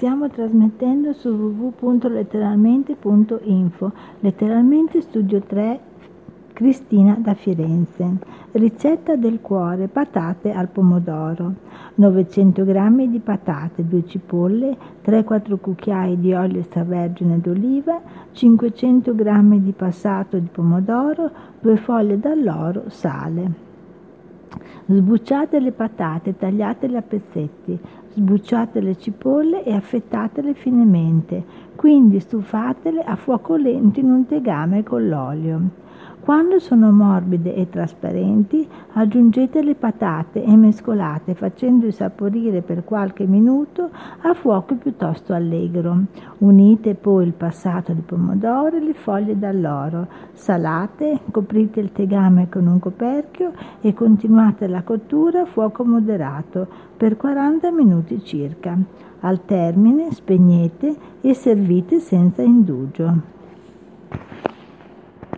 Stiamo trasmettendo su www.letteralmente.info. Letteralmente Studio 3, Cristina da Firenze. Ricetta del cuore, patate al pomodoro. 900 g di patate, 2 cipolle, 3-4 cucchiai di olio extravergine d'oliva, 500 g di passato di pomodoro, 2 foglie d'alloro, sale. Sbucciate le patate, tagliatele a pezzetti, sbucciate le cipolle e affettatele finemente, quindi stufatele a fuoco lento in un tegame con l'olio. Quando sono morbide e trasparenti, aggiungete le patate e mescolate facendo insaporire per qualche minuto a fuoco piuttosto allegro. Unite poi il passato di pomodoro e le foglie d'alloro, salate, coprite il tegame con un coperchio e continuate la cottura a fuoco moderato per 40 minuti circa. Al termine spegnete e servite senza indugio.